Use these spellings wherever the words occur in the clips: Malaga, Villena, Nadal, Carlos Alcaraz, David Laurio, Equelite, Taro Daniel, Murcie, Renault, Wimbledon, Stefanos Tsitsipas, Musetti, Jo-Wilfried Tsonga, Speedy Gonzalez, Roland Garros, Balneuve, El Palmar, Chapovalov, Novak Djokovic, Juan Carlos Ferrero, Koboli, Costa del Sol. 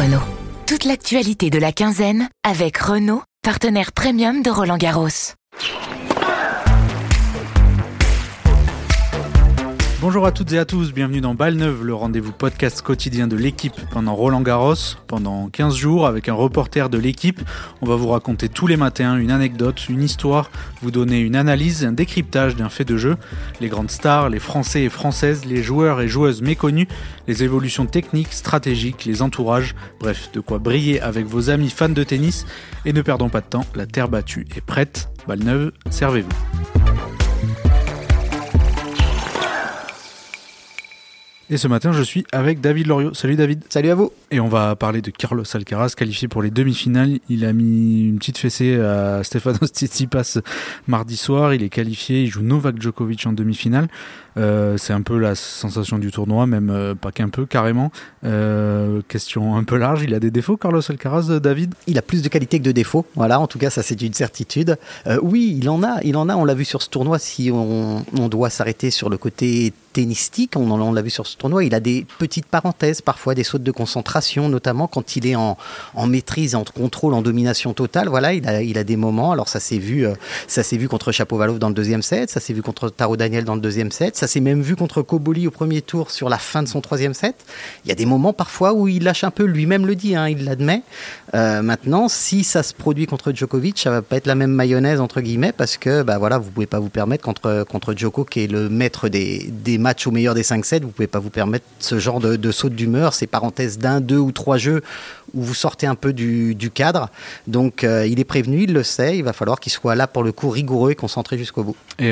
Renault. Toute l'actualité de la quinzaine avec Renault, partenaire premium de Roland Garros. Bonjour à toutes et à tous, bienvenue dans Balneuve, le rendez-vous podcast quotidien de l'équipe pendant Roland Garros. Pendant 15 jours, avec un reporter de l'équipe, on va vous raconter tous les matins une anecdote, une histoire, vous donner une analyse, un décryptage d'un fait de jeu, les grandes stars, les Français et Françaises, les joueurs et joueuses méconnus, les évolutions techniques, stratégiques, les entourages, bref, de quoi briller avec vos amis fans de tennis. Et ne perdons pas de temps, la terre battue est prête, Balneuve, servez-vous. Et ce matin, je suis avec David Laurio. Salut David. Salut à vous. Et on va parler de Carlos Alcaraz, qualifié pour les demi-finales. Il a mis une petite fessée à Stefanos Tsitsipas mardi soir. Il est qualifié, il joue Novak Djokovic en demi-finale. C'est un peu la sensation du tournoi, même pas qu'un peu, carrément. Question un peu large, il a des défauts Carlos Alcaraz, David ? Il a plus de qualités que de défauts, voilà, en tout cas ça c'est une certitude. Oui, il en a, on l'a vu sur ce tournoi, si on doit s'arrêter sur le côté tennistique, on l'a vu sur ce tournoi, il a des petites parenthèses, parfois des sautes de concentration, notamment quand il est en maîtrise, en contrôle, en domination totale, voilà, il a des moments, alors ça s'est vu contre Chapovalov dans le deuxième set, ça s'est vu contre Taro Daniel dans le deuxième set, ça s'est même vu contre Koboli au premier tour sur la fin de son troisième set. Il y a des moments parfois où il lâche un peu, lui-même le dit, hein, il l'admet. Maintenant, si ça se produit contre Djokovic, ça ne va pas être la même mayonnaise, entre guillemets, parce que bah, voilà, vous ne pouvez pas vous permettre contre Djoko, qui est le maître des matchs au meilleur des 5 sets, vous ne pouvez pas vous permettre ce genre de saut d'humeur, ces parenthèses d'un, deux ou trois jeux où vous sortez un peu du cadre. Donc il est prévenu, il le sait, il va falloir qu'il soit là pour le coup rigoureux et concentré jusqu'au bout. Et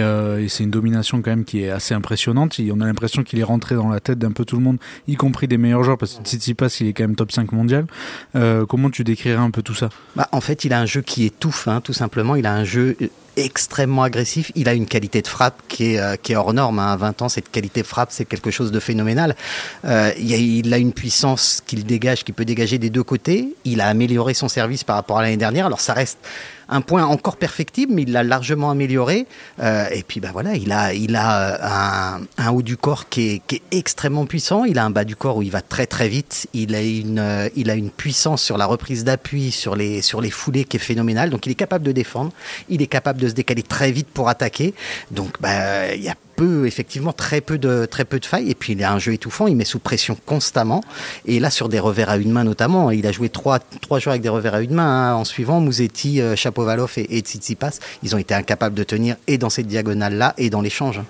c'est une domination quand même qui est assez impressionnante. On a l'impression qu'il est rentré dans la tête d'un peu tout le monde, y compris des meilleurs joueurs, parce que Tsitsipas, il est quand même top 5 mondial. Comment tu décrirais un peu tout ça ? Bah, en fait, il a un jeu qui étouffe, hein, tout simplement. Il a un jeu extrêmement agressif, il a une qualité de frappe qui est hors norme, hein. À 20 ans, cette qualité de frappe, c'est quelque chose de phénoménal. Il a une puissance qu'il peut dégager des deux côtés. Il a amélioré son service par rapport à l'année dernière. Alors ça reste un point encore perfectible, mais il l'a largement amélioré. Et puis bah voilà, il a un haut du corps qui est extrêmement puissant. Il a un bas du corps où il va très très vite. Il a une puissance sur la reprise d'appui, sur les foulées qui est phénoménale. Donc il est capable de défendre. Il est capable de se décaler très vite pour attaquer. Donc bah il y a effectivement très peu de failles, et puis il a un jeu étouffant, il met sous pression constamment, et là sur des revers à une main notamment, il a joué trois joueurs avec des revers à une main, hein, en suivant Musetti, Chapovalov et Tsitsipas, ils ont été incapables de tenir et dans cette diagonale-là et dans l'échange.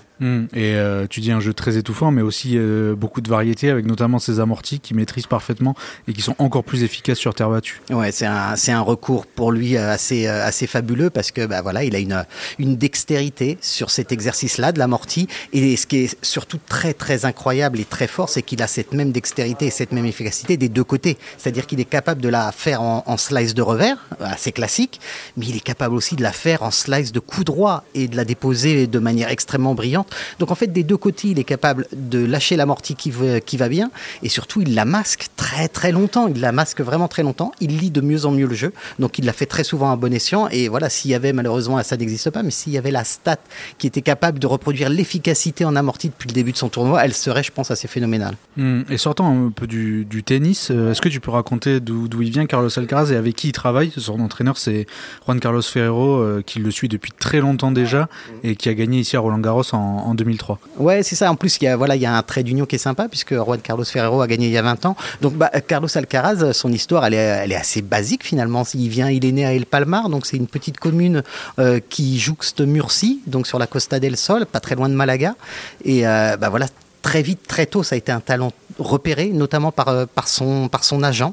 Et tu dis un jeu très étouffant, mais aussi beaucoup de variété, avec notamment ces amortis qui maîtrisent parfaitement et qui sont encore plus efficaces sur terre battue. Ouais, c'est un recours pour lui assez fabuleux, parce que bah voilà, il a une dextérité sur cet exercice-là de l'amorti, et ce qui est surtout très très incroyable et très fort, c'est qu'il a cette même dextérité et cette même efficacité des deux côtés. C'est-à-dire qu'il est capable de la faire en slice de revers, assez classique, mais il est capable aussi de la faire en slice de coup droit et de la déposer de manière extrêmement brillante. Donc en fait, des deux côtés, il est capable de lâcher l'amorti qui va bien, et surtout il la masque très très longtemps, il la masque vraiment très longtemps, il lit de mieux en mieux le jeu, donc il la fait très souvent à bon escient, et voilà, s'il y avait, malheureusement ça n'existe pas, mais s'il y avait la stat qui était capable de reproduire l'efficacité en amorti depuis le début de son tournoi, elle serait, je pense, assez phénoménale. Et sortant un peu du tennis, est-ce que tu peux raconter d'où il vient Carlos Alcaraz et avec qui il travaille ? Son entraîneur, c'est Juan Carlos Ferrero, qui le suit depuis très longtemps déjà, et qui a gagné ici à Roland Garros en 2003. Ouais, c'est ça. En plus, il y a un trait d'union qui est sympa, puisque Juan Carlos Ferrero a gagné il y a 20 ans. Donc, bah, Carlos Alcaraz, son histoire, elle est assez basique finalement. Il est né à El Palmar, donc c'est une petite commune qui jouxte Murcie, donc sur la Costa del Sol, pas très loin de Malaga. Et bah voilà, très vite, très tôt, ça a été un talent repéré, notamment par son agent,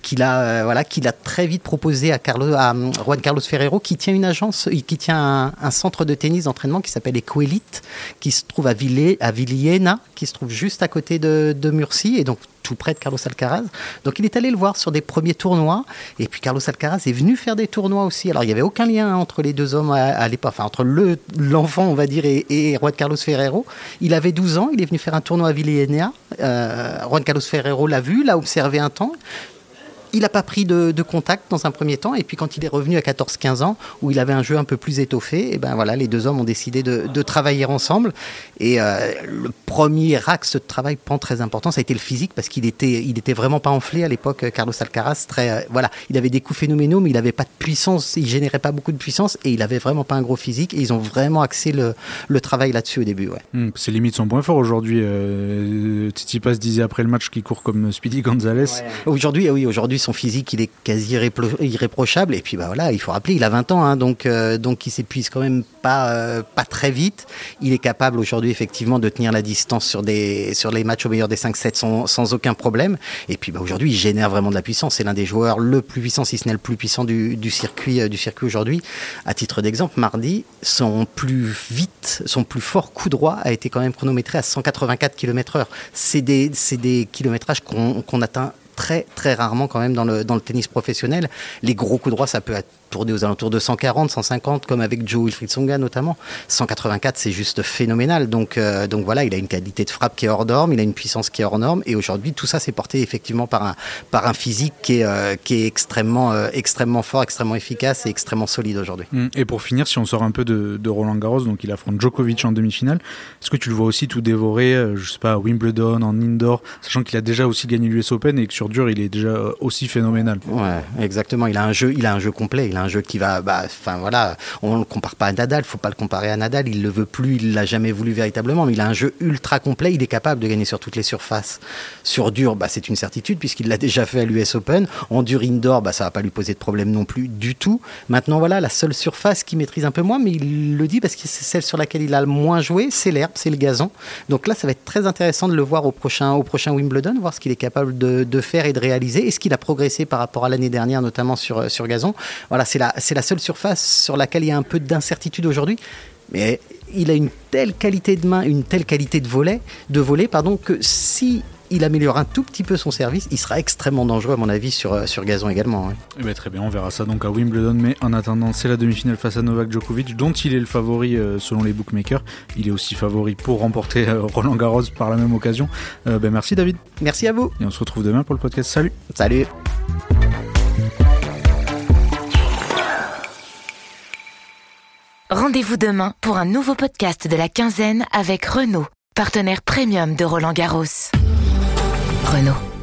qu'il a très vite proposé à Juan Carlos Ferrero, qui tient une agence, qui tient un centre de tennis d'entraînement qui s'appelle Equelite, qui se trouve à Villena, qui se trouve juste à côté de Murcie, et donc tout près de Carlos Alcaraz. Donc il est allé le voir sur des premiers tournois, et puis Carlos Alcaraz est venu faire des tournois aussi. Alors il n'y avait aucun lien, hein, entre les deux hommes à l'époque, enfin entre l'enfant, on va dire, et Juan Carlos Ferrero. Il avait 12 ans, il est venu faire un tournoi à Villena. Juan Carlos Ferrero l'a vu, l'a observé un temps, il n'a pas pris de contact dans un premier temps. Et puis quand il est revenu à 14-15 ans, où il avait un jeu un peu plus étoffé, et ben voilà, les deux hommes ont décidé de travailler ensemble. Et le premier axe de travail très important, ça a été le physique, parce qu'il n'était vraiment pas enflé à l'époque. Carlos Alcaraz, il avait des coups phénoménaux, mais il n'avait pas de puissance, il ne générait pas beaucoup de puissance, et il n'avait vraiment pas un gros physique. Et ils ont vraiment axé le travail là-dessus au début. Ouais. C'est limite son point fort aujourd'hui. Tsitsipas disait après le match qu'il court comme Speedy Gonzalez. Ouais. Aujourd'hui, son physique, il est quasi irréprochable. Et puis bah voilà, il faut rappeler, il a 20 ans, hein, donc il s'épuise quand même pas très vite. Il est capable aujourd'hui effectivement de tenir la distance sur les matchs au meilleur des 5-7 sans aucun problème. Et puis bah aujourd'hui, il génère vraiment de la puissance. C'est l'un des joueurs le plus puissant, si ce n'est le plus puissant du circuit aujourd'hui. À titre d'exemple, mardi, son plus fort coup droit a été quand même chronométré à 184 km/h. C'est des kilométrages qu'on atteint très très rarement quand même dans le tennis professionnel. Les gros coups droits, ça peut tourner aux alentours de 140, 150, comme avec Jo-Wilfried Tsonga notamment. 184, c'est juste phénoménal. Donc voilà, il a une qualité de frappe qui est hors norme, il a une puissance qui est hors norme. Et aujourd'hui, tout ça, c'est porté effectivement par un physique qui est extrêmement fort, extrêmement efficace et extrêmement solide aujourd'hui. Et pour finir, si on sort un peu de Roland Garros, donc il affronte Djokovic en demi-finale. Est-ce que tu le vois aussi tout dévorer, je sais pas, à Wimbledon, en indoor, sachant qu'il a déjà aussi gagné l'US Open et que sur dur, il est déjà aussi phénoménal. Ouais, exactement. Il a un jeu complet. Il a un jeu qui va. On le compare pas à Nadal. Faut pas le comparer à Nadal. Il le veut plus. Il l'a jamais voulu véritablement. Mais il a un jeu ultra complet. Il est capable de gagner sur toutes les surfaces. Sur dur, c'est une certitude puisqu'il l'a déjà fait à l'US Open. En dur indoor, ça va pas lui poser de problème non plus du tout. Maintenant, voilà, la seule surface qu'il maîtrise un peu moins, mais il le dit parce que c'est celle sur laquelle il a le moins joué, c'est l'herbe, c'est le gazon. Donc là, ça va être très intéressant de le voir au prochain Wimbledon, voir ce qu'il est capable de faire et de réaliser. Est-ce qu'il a progressé par rapport à l'année dernière, notamment sur gazon? Voilà, c'est la seule surface sur laquelle il y a un peu d'incertitude aujourd'hui. Mais il a une telle qualité de main, une telle qualité de volet, que si il améliore un tout petit peu son service, il sera extrêmement dangereux à mon avis sur gazon également. Oui. Eh bien, très bien, on verra ça donc à Wimbledon, mais en attendant c'est la demi-finale face à Novak Djokovic, dont il est le favori selon les bookmakers. Il est aussi favori pour remporter Roland Garros par la même occasion. Merci David. Merci à vous. Et on se retrouve demain pour le podcast. Salut. Salut. Rendez-vous demain pour un nouveau podcast de la quinzaine avec Renault, partenaire premium de Roland Garros. Renault.